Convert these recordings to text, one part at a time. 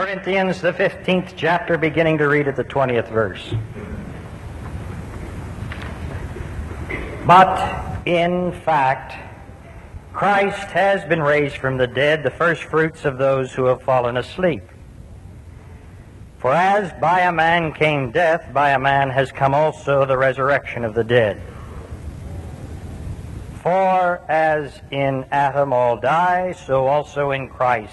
Corinthians, the 15th chapter, beginning to read at the 20th verse. But, in fact, Christ has been raised from the dead, the firstfruits of those who have fallen asleep. For as by a man came death, by a man has come also the resurrection of the dead. For as in Adam all die, so also in Christ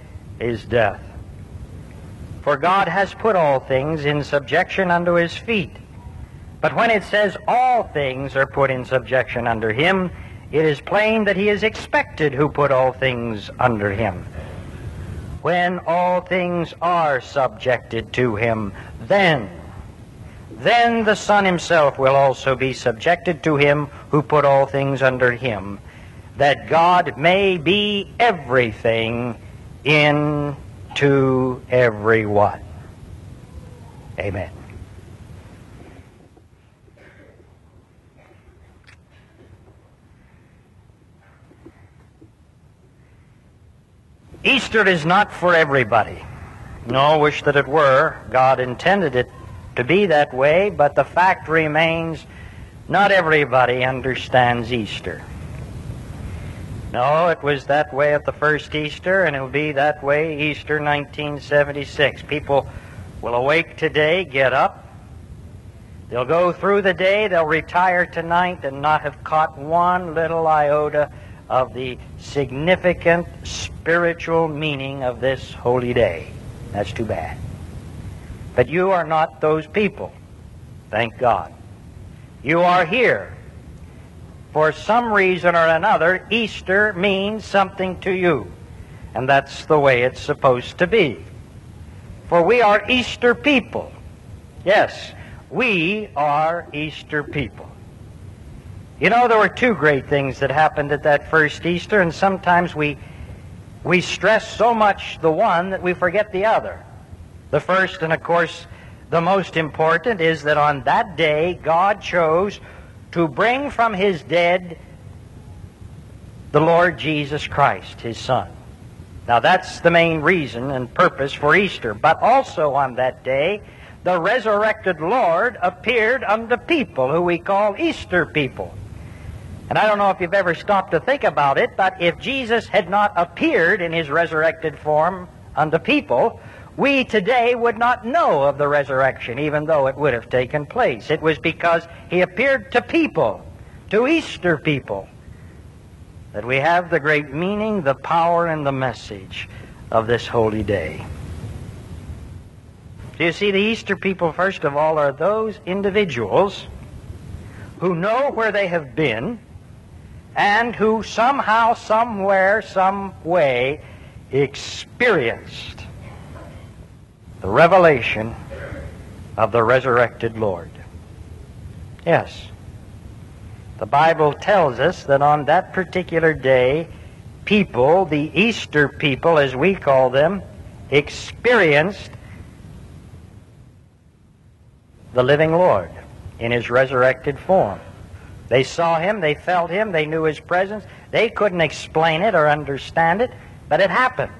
is death. For God has put all things in subjection unto his feet. But when it says all things are put in subjection under him, it is plain that he is expected who put all things under him. When all things are subjected to him, then the Son himself will also be subjected to him who put all things under him, that God may be everything into everyone. Amen. Easter is not for everybody. No, wish that it were. God intended it to be that way, but the fact remains not everybody understands Easter. No, it was that way at the first Easter, and it will be that way Easter 1976. People will awake today, get up. They'll go through the day, they'll retire tonight and not have caught one little iota of the significant spiritual meaning of this holy day. That's too bad. But you are not those people, thank God. You are here. For some reason or another, Easter means something to you. And that's the way it's supposed to be. For we are Easter people. Yes, we are Easter people. You know, there were two great things that happened at that first Easter, and sometimes we stress so much the one that we forget the other. The first, and of course, the most important, is that on that day, God chose to bring from his dead the Lord Jesus Christ, his Son. Now that's the main reason and purpose for Easter. But also on that day, the resurrected Lord appeared unto people who we call Easter people. And I don't know if you've ever stopped to think about it, but if Jesus had not appeared in his resurrected form unto people, we today would not know of the resurrection, even though it would have taken place. It was because he appeared to people, to Easter people, that we have the great meaning, the power, and the message of this holy day. So you see, the Easter people, first of all, are those individuals who know where they have been and who somehow, somewhere, some way experienced the revelation of the resurrected Lord. Yes, the Bible tells us that on that particular day, people, the Easter people as we call them, experienced the living Lord in his resurrected form. They saw him, they felt him, they knew his presence. They couldn't explain it or understand it, but it happened.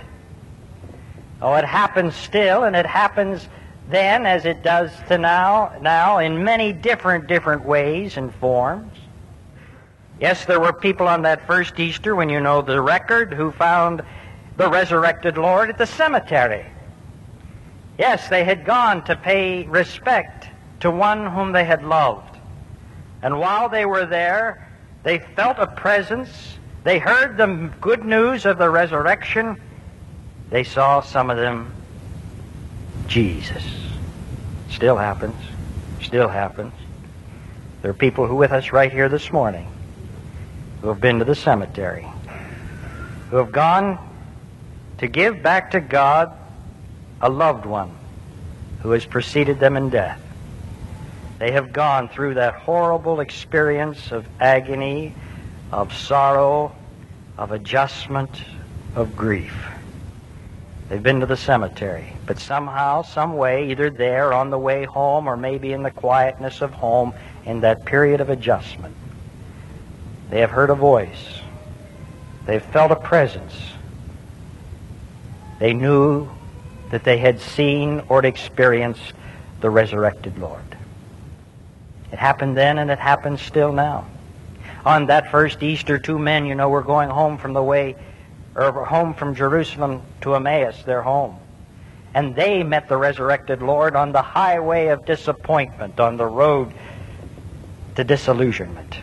Oh, it happens still, and it happens then as it does to now in many different ways and forms. Yes, there were people on that first Easter, when you know the record, who found the resurrected Lord at the cemetery. Yes, they had gone to pay respect to one whom they had loved. And while they were there, they felt a presence. They heard the good news of the resurrection. They saw, some of them, Jesus. Still happens. Still happens. There are people who are with us right here this morning who have been to the cemetery, who have gone to give back to God a loved one who has preceded them in death. They have gone through that horrible experience of agony, of sorrow, of adjustment, of grief. They've been to the cemetery, but somehow, some way, either there on the way home or maybe in the quietness of home, in that period of adjustment, they have heard a voice. They've felt a presence. They knew that they had seen or experienced the resurrected Lord. It happened then, and it happens still now. On that first Easter, two men, you know, were going home from the way, or home from Jerusalem to Emmaus, their home. And they met the resurrected Lord on the highway of disappointment, on the road to disillusionment.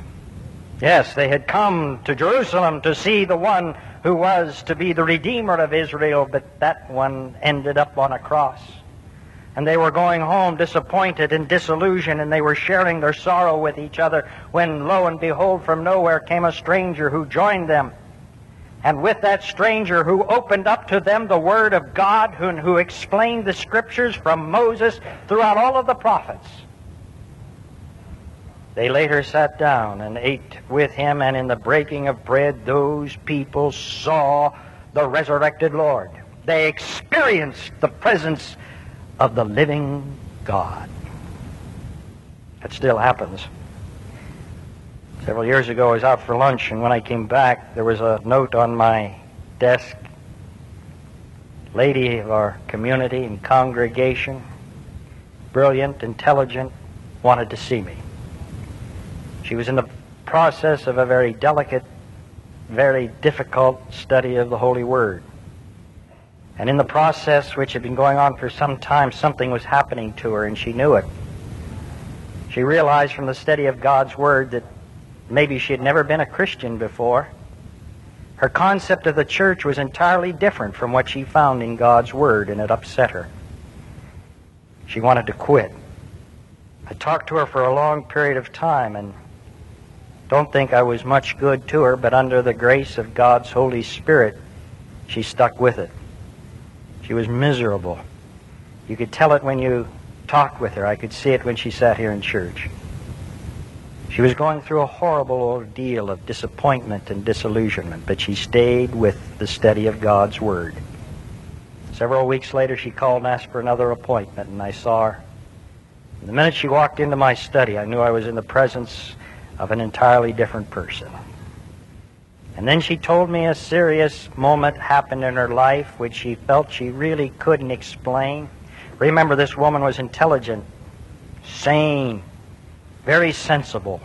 Yes, they had come to Jerusalem to see the one who was to be the Redeemer of Israel, but that one ended up on a cross. And they were going home disappointed and disillusioned, and they were sharing their sorrow with each other when, lo and behold, from nowhere came a stranger who joined them. And with that stranger who opened up to them the Word of God, who explained the Scriptures from Moses throughout all of the prophets. They later sat down and ate with him, and in the breaking of bread, those people saw the resurrected Lord. They experienced the presence of the living God. That still happens. Several years ago, I was out for lunch, and when I came back, there was a note on my desk. Lady of our community and congregation, brilliant, intelligent, wanted to see me. She was in the process of a very delicate, very difficult study of the Holy Word. And in the process, which had been going on for some time, something was happening to her, and she knew it. She realized from the study of God's Word that maybe she had never been a Christian before. Her concept of the church was entirely different from what she found in God's Word, and it upset her. She wanted to quit. I talked to her for a long period of time, and don't think I was much good to her, but under the grace of God's Holy Spirit, she stuck with it. She was miserable. You could tell it when you talked with her. I could see it when she sat here in church. She was going through a horrible ordeal of disappointment and disillusionment, but she stayed with the study of God's Word. Several weeks later, she called and asked for another appointment, and I saw her. And the minute she walked into my study, I knew I was in the presence of an entirely different person. And then she told me a serious moment happened in her life which she felt she really couldn't explain. Remember, this woman was intelligent, sane, very sensible,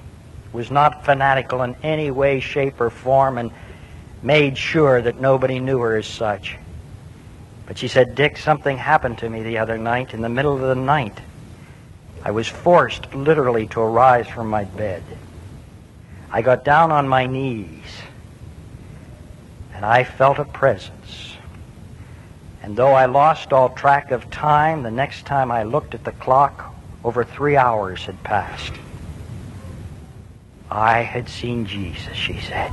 was not fanatical in any way, shape, or form, and made sure that nobody knew her as such. But she said, "Dick, something happened to me the other night, in the middle of the night. I was forced literally to arise from my bed. I got down on my knees, and I felt a presence. And though I lost all track of time, the next time I looked at the clock, over 3 hours had passed. I had seen Jesus," she said.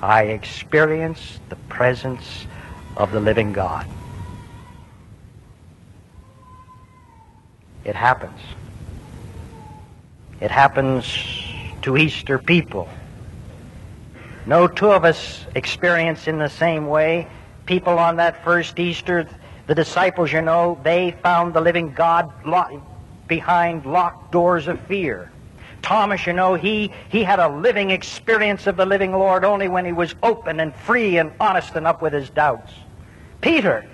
"I experienced the presence of the living God." It happens. It happens to Easter people. No two of us experience in the same way. People on that first Easter, the disciples, you know, they found the living God behind locked doors of fear. Thomas, you know, he had a living experience of the living Lord only when he was open and free and honest enough with his doubts. Peter,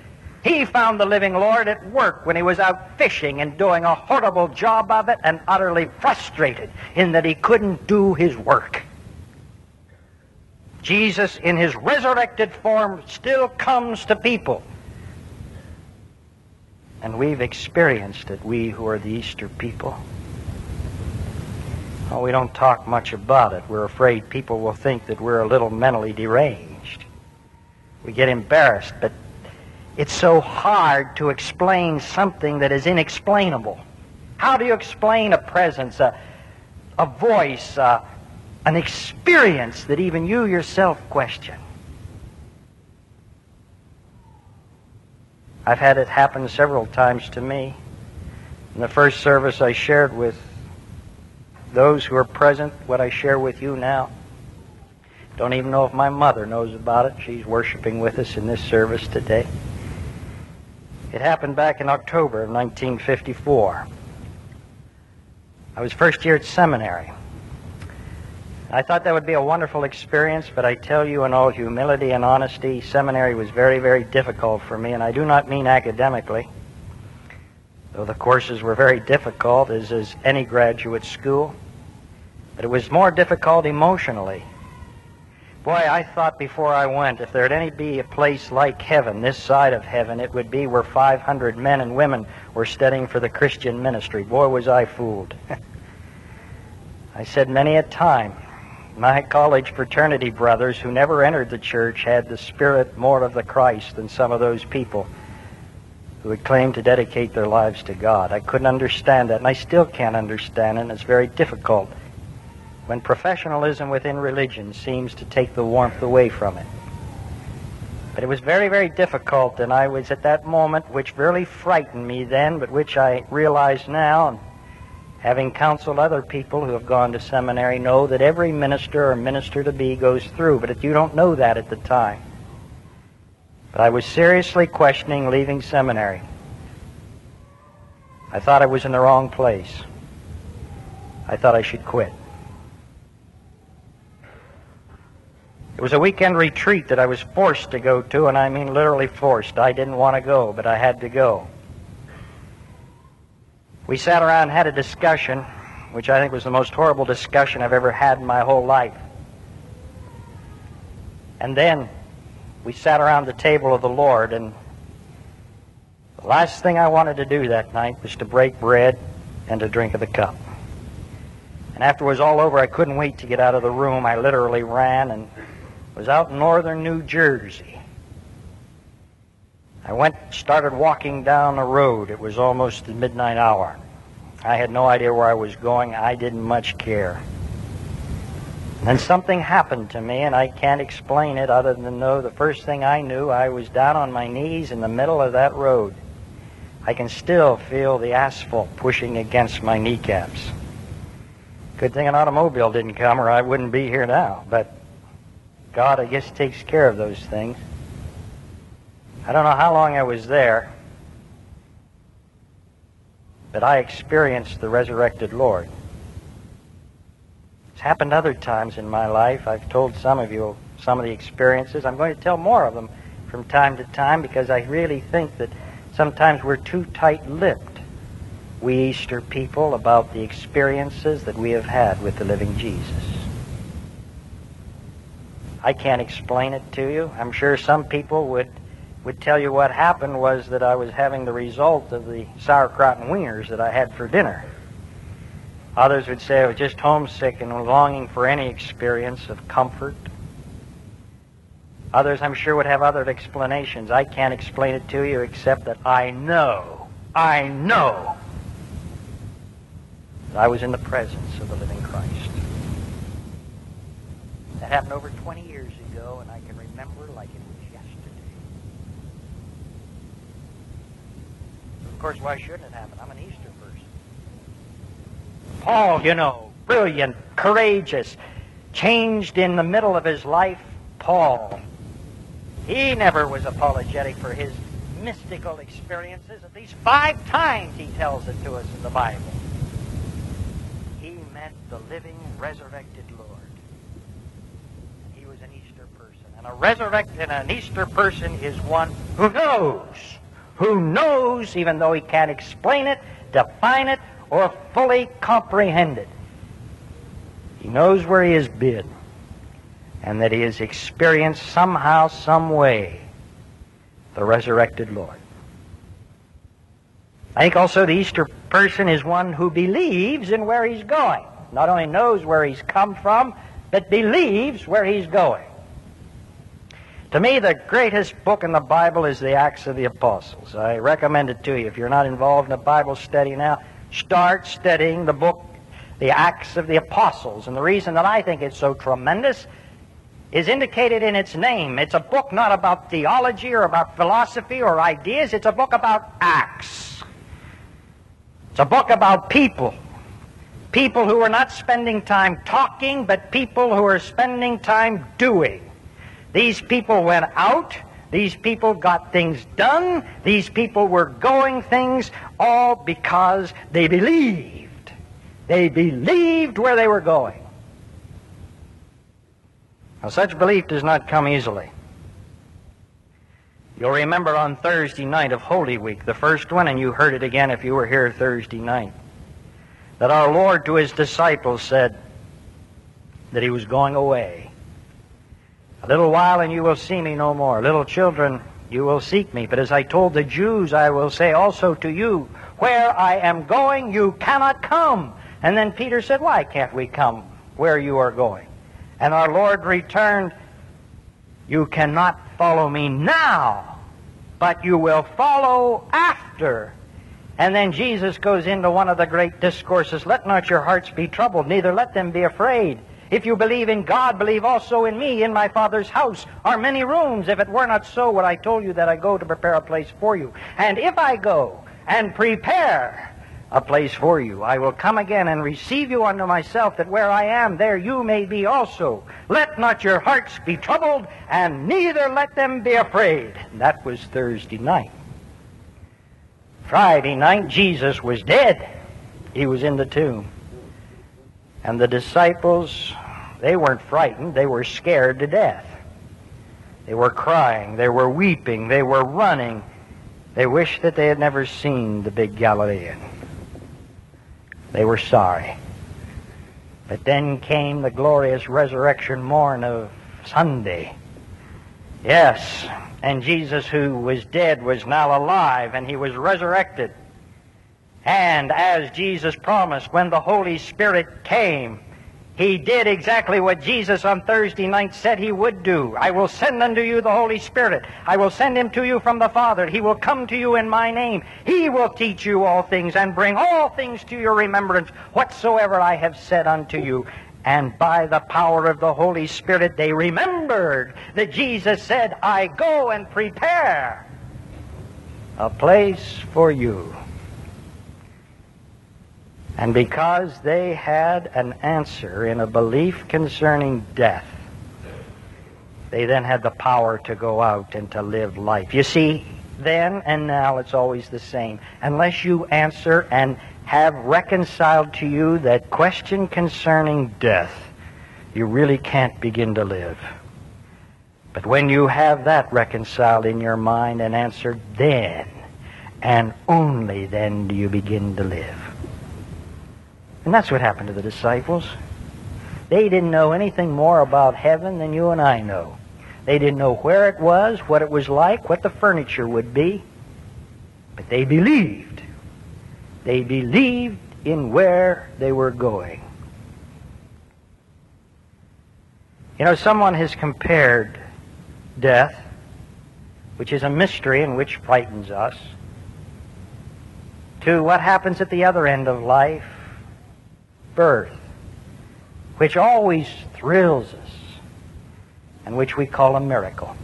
he found the living Lord at work when he was out fishing and doing a horrible job of it, and utterly frustrated in that he couldn't do his work. Jesus, in his resurrected form, still comes to people. And we've experienced it, we who are the Easter people. Oh, we don't talk much about it. We're afraid people will think that we're a little mentally deranged. We get embarrassed, but it's so hard to explain something that is inexplainable. How do you explain a presence, a voice, an experience that even you yourself question? I've had it happen several times to me. In the first service, I shared with those who are present what I share with you now. Don't even know if my mother knows about it. She's worshiping with us in this service today. It happened back in October of 1954. I was first year at seminary. I thought that would be a wonderful experience, but I tell you in all humility and honesty, seminary was very, very difficult for me, and I do not mean academically, though the courses were very difficult, as is any graduate school, but it was more difficult emotionally. Boy, I thought before I went, if there'd any be a place like heaven, this side of heaven, it would be where 500 men and women were studying for the Christian ministry. Boy, was I fooled. I said many a time, my college fraternity brothers who never entered the church had the spirit more of the Christ than some of those people who would claim to dedicate their lives to God. I couldn't understand that, and I still can't understand it, and it's very difficult when professionalism within religion seems to take the warmth away from it. But it was very, very difficult, and I was at that moment, which really frightened me then, but which I realize now, and having counseled other people who have gone to seminary, know that every minister or minister-to-be goes through, but you don't know that at the time. But I was seriously questioning leaving seminary. I thought I was in the wrong place. I thought I should quit. It was a weekend retreat that I was forced to go to, and I mean literally forced. I didn't want to go, but I had to go. We sat around and had a discussion, which I think was the most horrible discussion I've ever had in my whole life. And then we sat around the table of the Lord, and the last thing I wanted to do that night was to break bread and to drink of the cup. And after it was all over, I couldn't wait to get out of the room. I literally ran and was out in northern New Jersey. I started walking down the road. It was almost the midnight hour. I had no idea where I was going. I didn't much care. And then something happened to me, and I can't explain it other than know the first thing I knew, I was down on my knees in the middle of that road. I can still feel the asphalt pushing against my kneecaps. Good thing an automobile didn't come, or I wouldn't be here now. But God, I guess, takes care of those things. I don't know how long I was there, but I experienced the resurrected Lord. Happened other times in my life. I've told some of you some of the experiences. I'm going to tell more of them from time to time because I really think that sometimes we're too tight-lipped, we Easter people, about the experiences that we have had with the living Jesus. I can't explain it to you. I'm sure some people would tell you what happened was that I was having the result of the sauerkraut and wieners that I had for dinner. Others would say I was just homesick and longing for any experience of comfort. Others, I'm sure, would have other explanations. I can't explain it to you except that I know that I was in the presence of the living Christ. That happened over 20 years ago, and I can remember like it was yesterday. Of course, why shouldn't it happen? I'm an Easter person. Paul, you know, brilliant, courageous, changed in the middle of his life, Paul. He never was apologetic for his mystical experiences. At least 5 times he tells it to us in the Bible. He met the living, resurrected Lord. He was an Easter person. And an Easter person is one who knows. Who knows, even though he can't explain it, define it, or fully comprehended. He knows where he has been and that he has experienced somehow, some way, the resurrected Lord. I think also the Easter person is one who believes in where he's going. Not only knows where he's come from, but believes where he's going. To me, the greatest book in the Bible is the Acts of the Apostles. I recommend it to you. If you're not involved in a Bible study now, start studying the book, the Acts of the Apostles. And the reason that I think it's so tremendous is indicated in its name. It's a book not about theology or about philosophy or ideas. It's a book about acts. It's a book about people. People who are not spending time talking, but people who are spending time doing. These people went out. These people got things done. These people were going things, all because they believed. They believed where they were going. Now, such belief does not come easily. You'll remember on Thursday night of Holy Week, the first one, and you heard it again if you were here Thursday night, that our Lord to His disciples said that He was going away. A little while and you will see me no more. Little children, you will seek me. But as I told the Jews, I will say also to you, where I am going, you cannot come. And then Peter said, why can't we come where you are going? And our Lord returned, you cannot follow me now, but you will follow after. And then Jesus goes into one of the great discourses, let not your hearts be troubled, neither let them be afraid. If you believe in God, believe also in me. In my Father's house are many rooms. If it were not so, would I told you that I go to prepare a place for you. And if I go and prepare a place for you, I will come again and receive you unto myself, that where I am, there you may be also. Let not your hearts be troubled, and neither let them be afraid. And that was Thursday night. Friday night, Jesus was dead. He was in the tomb. And the disciples, they weren't frightened. They were scared to death. They were crying. They were weeping. They were running. They wished that they had never seen the big Galilean. They were sorry. But then came the glorious resurrection morn of Sunday. Yes, and Jesus who was dead was now alive, and he was resurrected. And as Jesus promised, when the Holy Spirit came, he did exactly what Jesus on Thursday night said he would do. I will send unto you the Holy Spirit. I will send him to you from the Father. He will come to you in my name. He will teach you all things and bring all things to your remembrance, whatsoever I have said unto you. And by the power of the Holy Spirit, they remembered that Jesus said, I go and prepare a place for you. And because they had an answer in a belief concerning death, they then had the power to go out and to live life. You see, then and now it's always the same. Unless you answer and have reconciled to you that question concerning death, you really can't begin to live. But when you have that reconciled in your mind and answered, then and only then do you begin to live. And that's what happened to the disciples. They didn't know anything more about heaven than you and I know. They didn't know where it was, what it was like, what the furniture would be. But they believed. They believed in where they were going. You know, someone has compared death, which is a mystery and which frightens us, to what happens at the other end of life, birth, which always thrills us and which we call a miracle.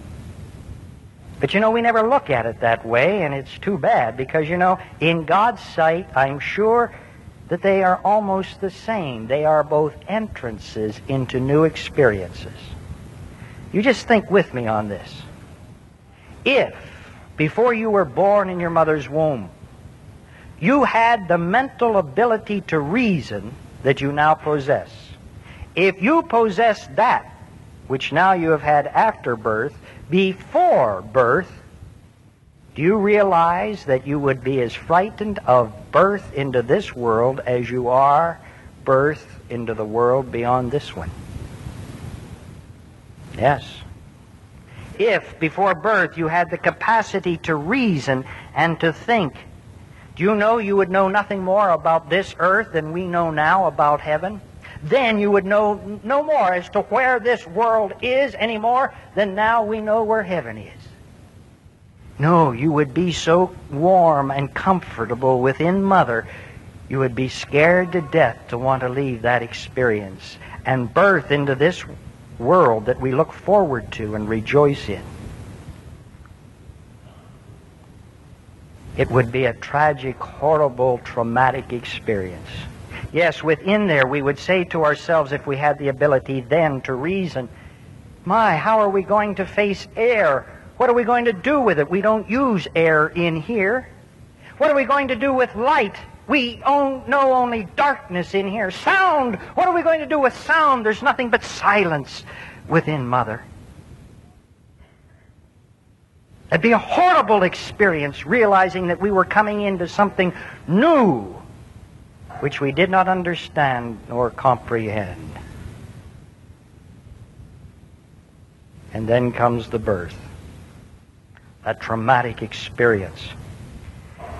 But you know, we never look at it that way, and it's too bad, because you know, in God's sight, I'm sure that they are almost the same. They are both entrances into new experiences. You just think with me on this. If, before you were born in your mother's womb, you had the mental ability to reason that you now possess. If you possess that, which now you have had after birth, before birth, do you realize that you would be as frightened of birth into this world as you are birth into the world beyond this one? Yes. If before birth you had the capacity to reason and to think, do you know you would know nothing more about this earth than we know now about heaven? Then you would know no more as to where this world is any more than now we know where heaven is. No, you would be so warm and comfortable within mother, you would be scared to death to want to leave that experience. And birth into this world that we look forward to and rejoice in. It would be a tragic, horrible, traumatic experience. Yes, within there we would say to ourselves, if we had the ability then to reason, my, how are we going to face air? What are we going to do with it? We don't use air in here. What are we going to do with light? We know only darkness in here. Sound! What are we going to do with sound? There's nothing but silence within Mother. It'd be a horrible experience realizing that we were coming into something new, which we did not understand nor comprehend. And then comes the birth, a traumatic experience.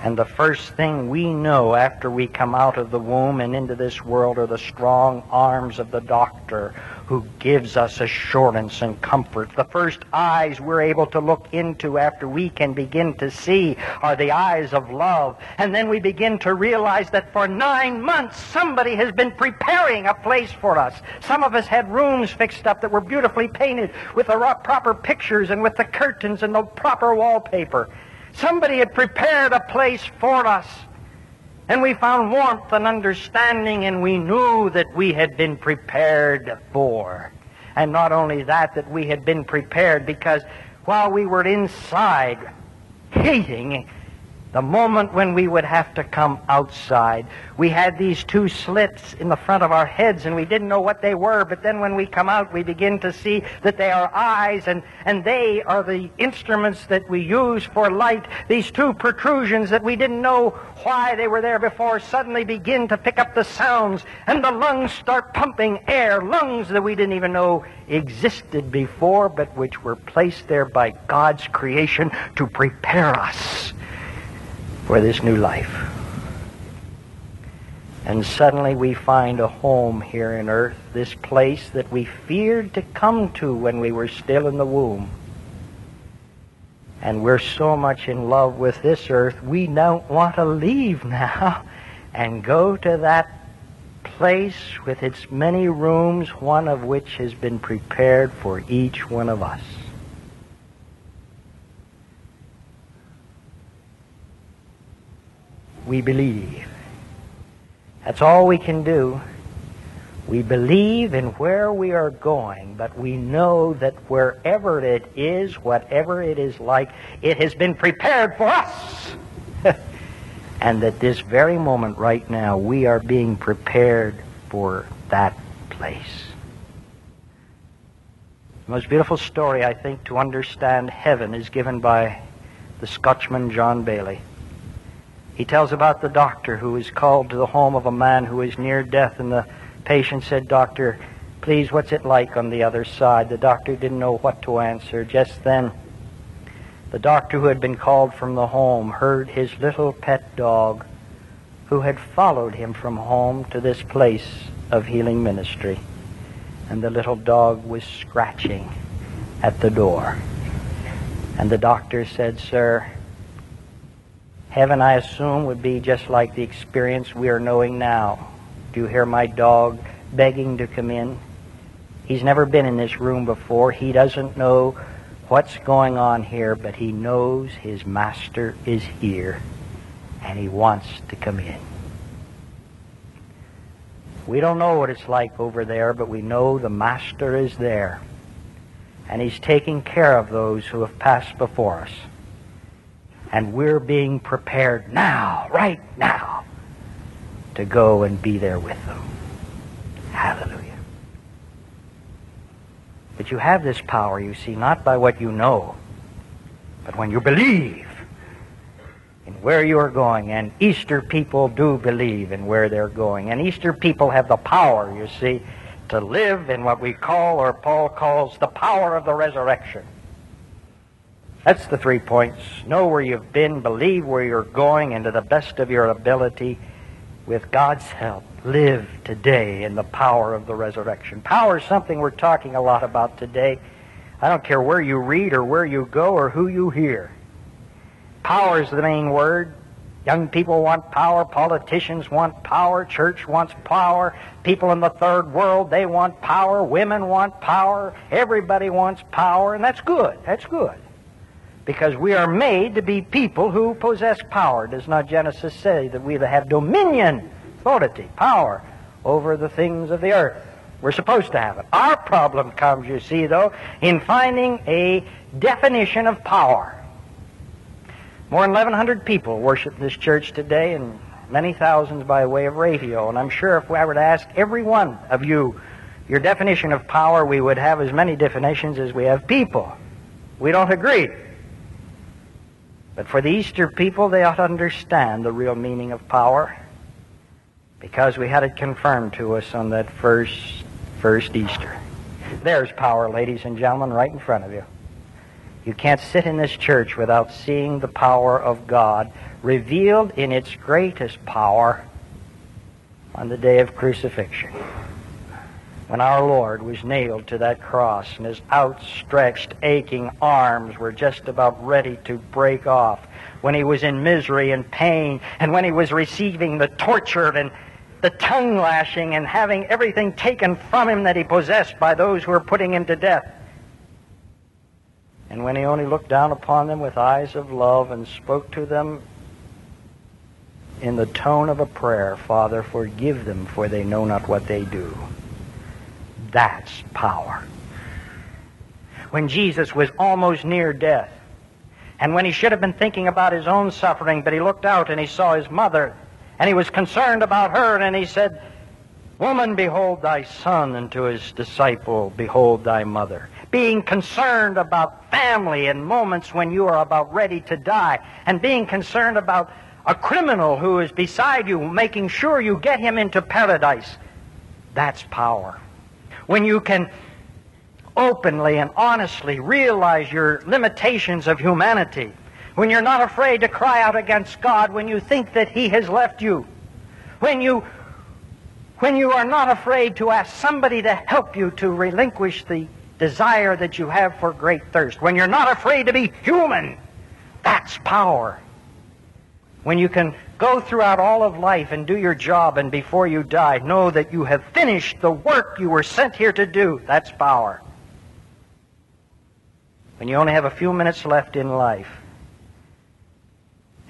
And the first thing we know after we come out of the womb and into this world are the strong arms of the doctor who gives us assurance and comfort. The first eyes we're able to look into after we can begin to see are the eyes of love. And then we begin to realize that for 9 months somebody has been preparing a place for us. Some of us had rooms fixed up that were beautifully painted with the proper pictures and with the curtains and the proper wallpaper. Somebody had prepared a place for us, and we found warmth and understanding, and we knew that we had been prepared for. And not only that, that we had been prepared, because while we were inside hating, the moment when we would have to come outside, we had these two slits in the front of our heads and we didn't know what they were, but then when we come out we begin to see that they are eyes, and they are the instruments that we use for light. These two protrusions that we didn't know why they were there before suddenly begin to pick up the sounds, and the lungs start pumping air, lungs that we didn't even know existed before, but which were placed there by God's creation to prepare us for this new life. And suddenly we find a home here in earth, this place that we feared to come to when we were still in the womb. And we're so much in love with this earth, we don't want to leave now and go to that place with its many rooms, one of which has been prepared for each one of us. We believe. That's all we can do. We believe in where we are going, but we know that wherever it is, whatever it is like, it has been prepared for us. And that this very moment right now, we are being prepared for that place. The most beautiful story, I think, to understand heaven is given by the Scotchman John Bailey. He tells about the doctor who was called to the home of a man who was near death, and the patient said, "Doctor, please, what's it like on the other side?" The doctor didn't know what to answer. Just then, the doctor who had been called from the home heard his little pet dog, who had followed him from home to this place of healing ministry. And the little dog was scratching at the door. And the doctor said, "Sir, heaven, I assume, would be just like the experience we are knowing now. Do you hear my dog begging to come in? He's never been in this room before. He doesn't know what's going on here, but he knows his master is here, and he wants to come in." We don't know what it's like over there, but we know the master is there, and he's taking care of those who have passed before us. And we're being prepared now, right now, to go and be there with them. Hallelujah. But you have this power, you see, not by what you know, but when you believe in where you are going. And Easter people do believe in where they're going. And Easter people have the power, you see, to live in what we call, or Paul calls, the power of the resurrection. That's the 3 points. Know where you've been, believe where you're going, and to the best of your ability, with God's help, live today in the power of the resurrection. Power is something we're talking a lot about today. I don't care where you read or where you go or who you hear. Power is the main word. Young people want power, politicians want power, church wants power, people in the third world, they want power, women want power, everybody wants power, and that's good, that's good. Because we are made to be people who possess power. Does not Genesis say that we have dominion, authority, power over the things of the earth? We're supposed to have it. Our problem comes, you see, though, in finding a definition of power. More than 1,100 people worship this church today, and many thousands by way of radio. And I'm sure if I were to ask every one of you your definition of power, we would have as many definitions as we have people. We don't agree. But for the Easter people, they ought to understand the real meaning of power, because we had it confirmed to us on that first Easter. There's power, ladies and gentlemen, right in front of you. You can't sit in this church without seeing the power of God revealed in its greatest power on the day of crucifixion, when our Lord was nailed to that cross and his outstretched, aching arms were just about ready to break off, when he was in misery and pain, and when he was receiving the torture and the tongue lashing and having everything taken from him that he possessed by those who were putting him to death. And when he only looked down upon them with eyes of love and spoke to them in the tone of a prayer, "Father, forgive them, for they know not what they do." That's power. When Jesus was almost near death, and when he should have been thinking about his own suffering, but he looked out and he saw his mother, and he was concerned about her, and he said, "Woman, behold thy son," and to his disciple, "Behold thy mother." Being concerned about family in moments when you are about ready to die, and being concerned about a criminal who is beside you, making sure you get him into paradise. That's power. When you can openly and honestly realize your limitations of humanity, when you're not afraid to cry out against God when you think that he has left you, when you are not afraid to ask somebody to help you to relinquish the desire that you have for great thirst, when you're not afraid to be human, that's power. When you can go throughout all of life and do your job, and before you die, know that you have finished the work you were sent here to do, that's power. When you only have a few minutes left in life,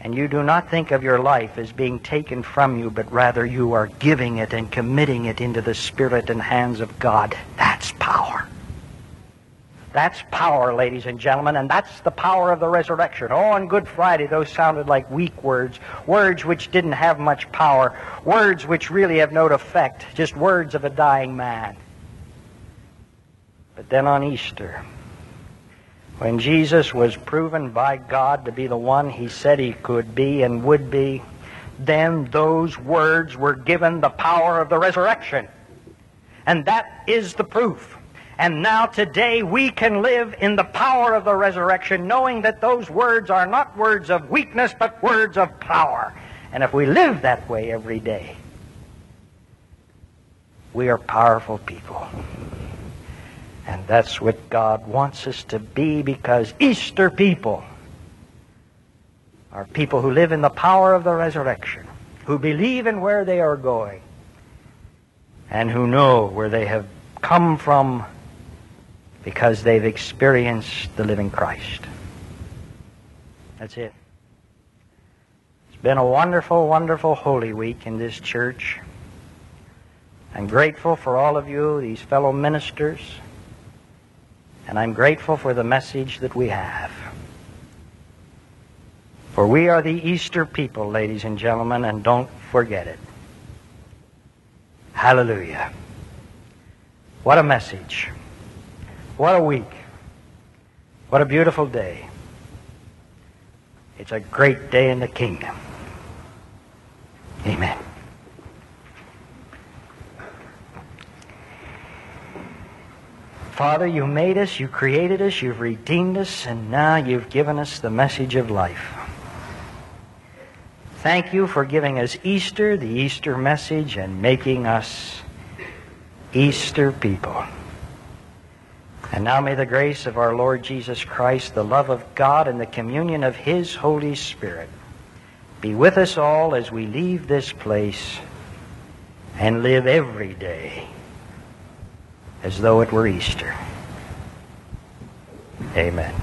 and you do not think of your life as being taken from you, but rather you are giving it and committing it into the Spirit and hands of God, that's power. That's power, ladies and gentlemen, and that's the power of the resurrection. Oh, on Good Friday, those sounded like weak words, words which didn't have much power, words which really have no effect, just words of a dying man. But then on Easter, when Jesus was proven by God to be the one he said he could be and would be, then those words were given the power of the resurrection. And that is the proof. And now today we can live in the power of the resurrection, knowing that those words are not words of weakness, but words of power. And if we live that way every day, we are powerful people. And that's what God wants us to be, because Easter people are people who live in the power of the resurrection, who believe in where they are going, and who know where they have come from, because they've experienced the living Christ. That's it. It's been a wonderful, wonderful Holy Week in this church. I'm grateful for all of you, these fellow ministers, and I'm grateful for the message that we have. For we are the Easter people, ladies and gentlemen, and don't forget it. Hallelujah. What a message. What a week. What a beautiful day. It's a great day in the kingdom. Amen. Father, you made us, you created us, you've redeemed us, and now you've given us the message of life. Thank you for giving us Easter, the Easter message, and making us Easter people. And now may the grace of our Lord Jesus Christ, the love of God, and the communion of his Holy Spirit be with us all as we leave this place and live every day as though it were Easter. Amen.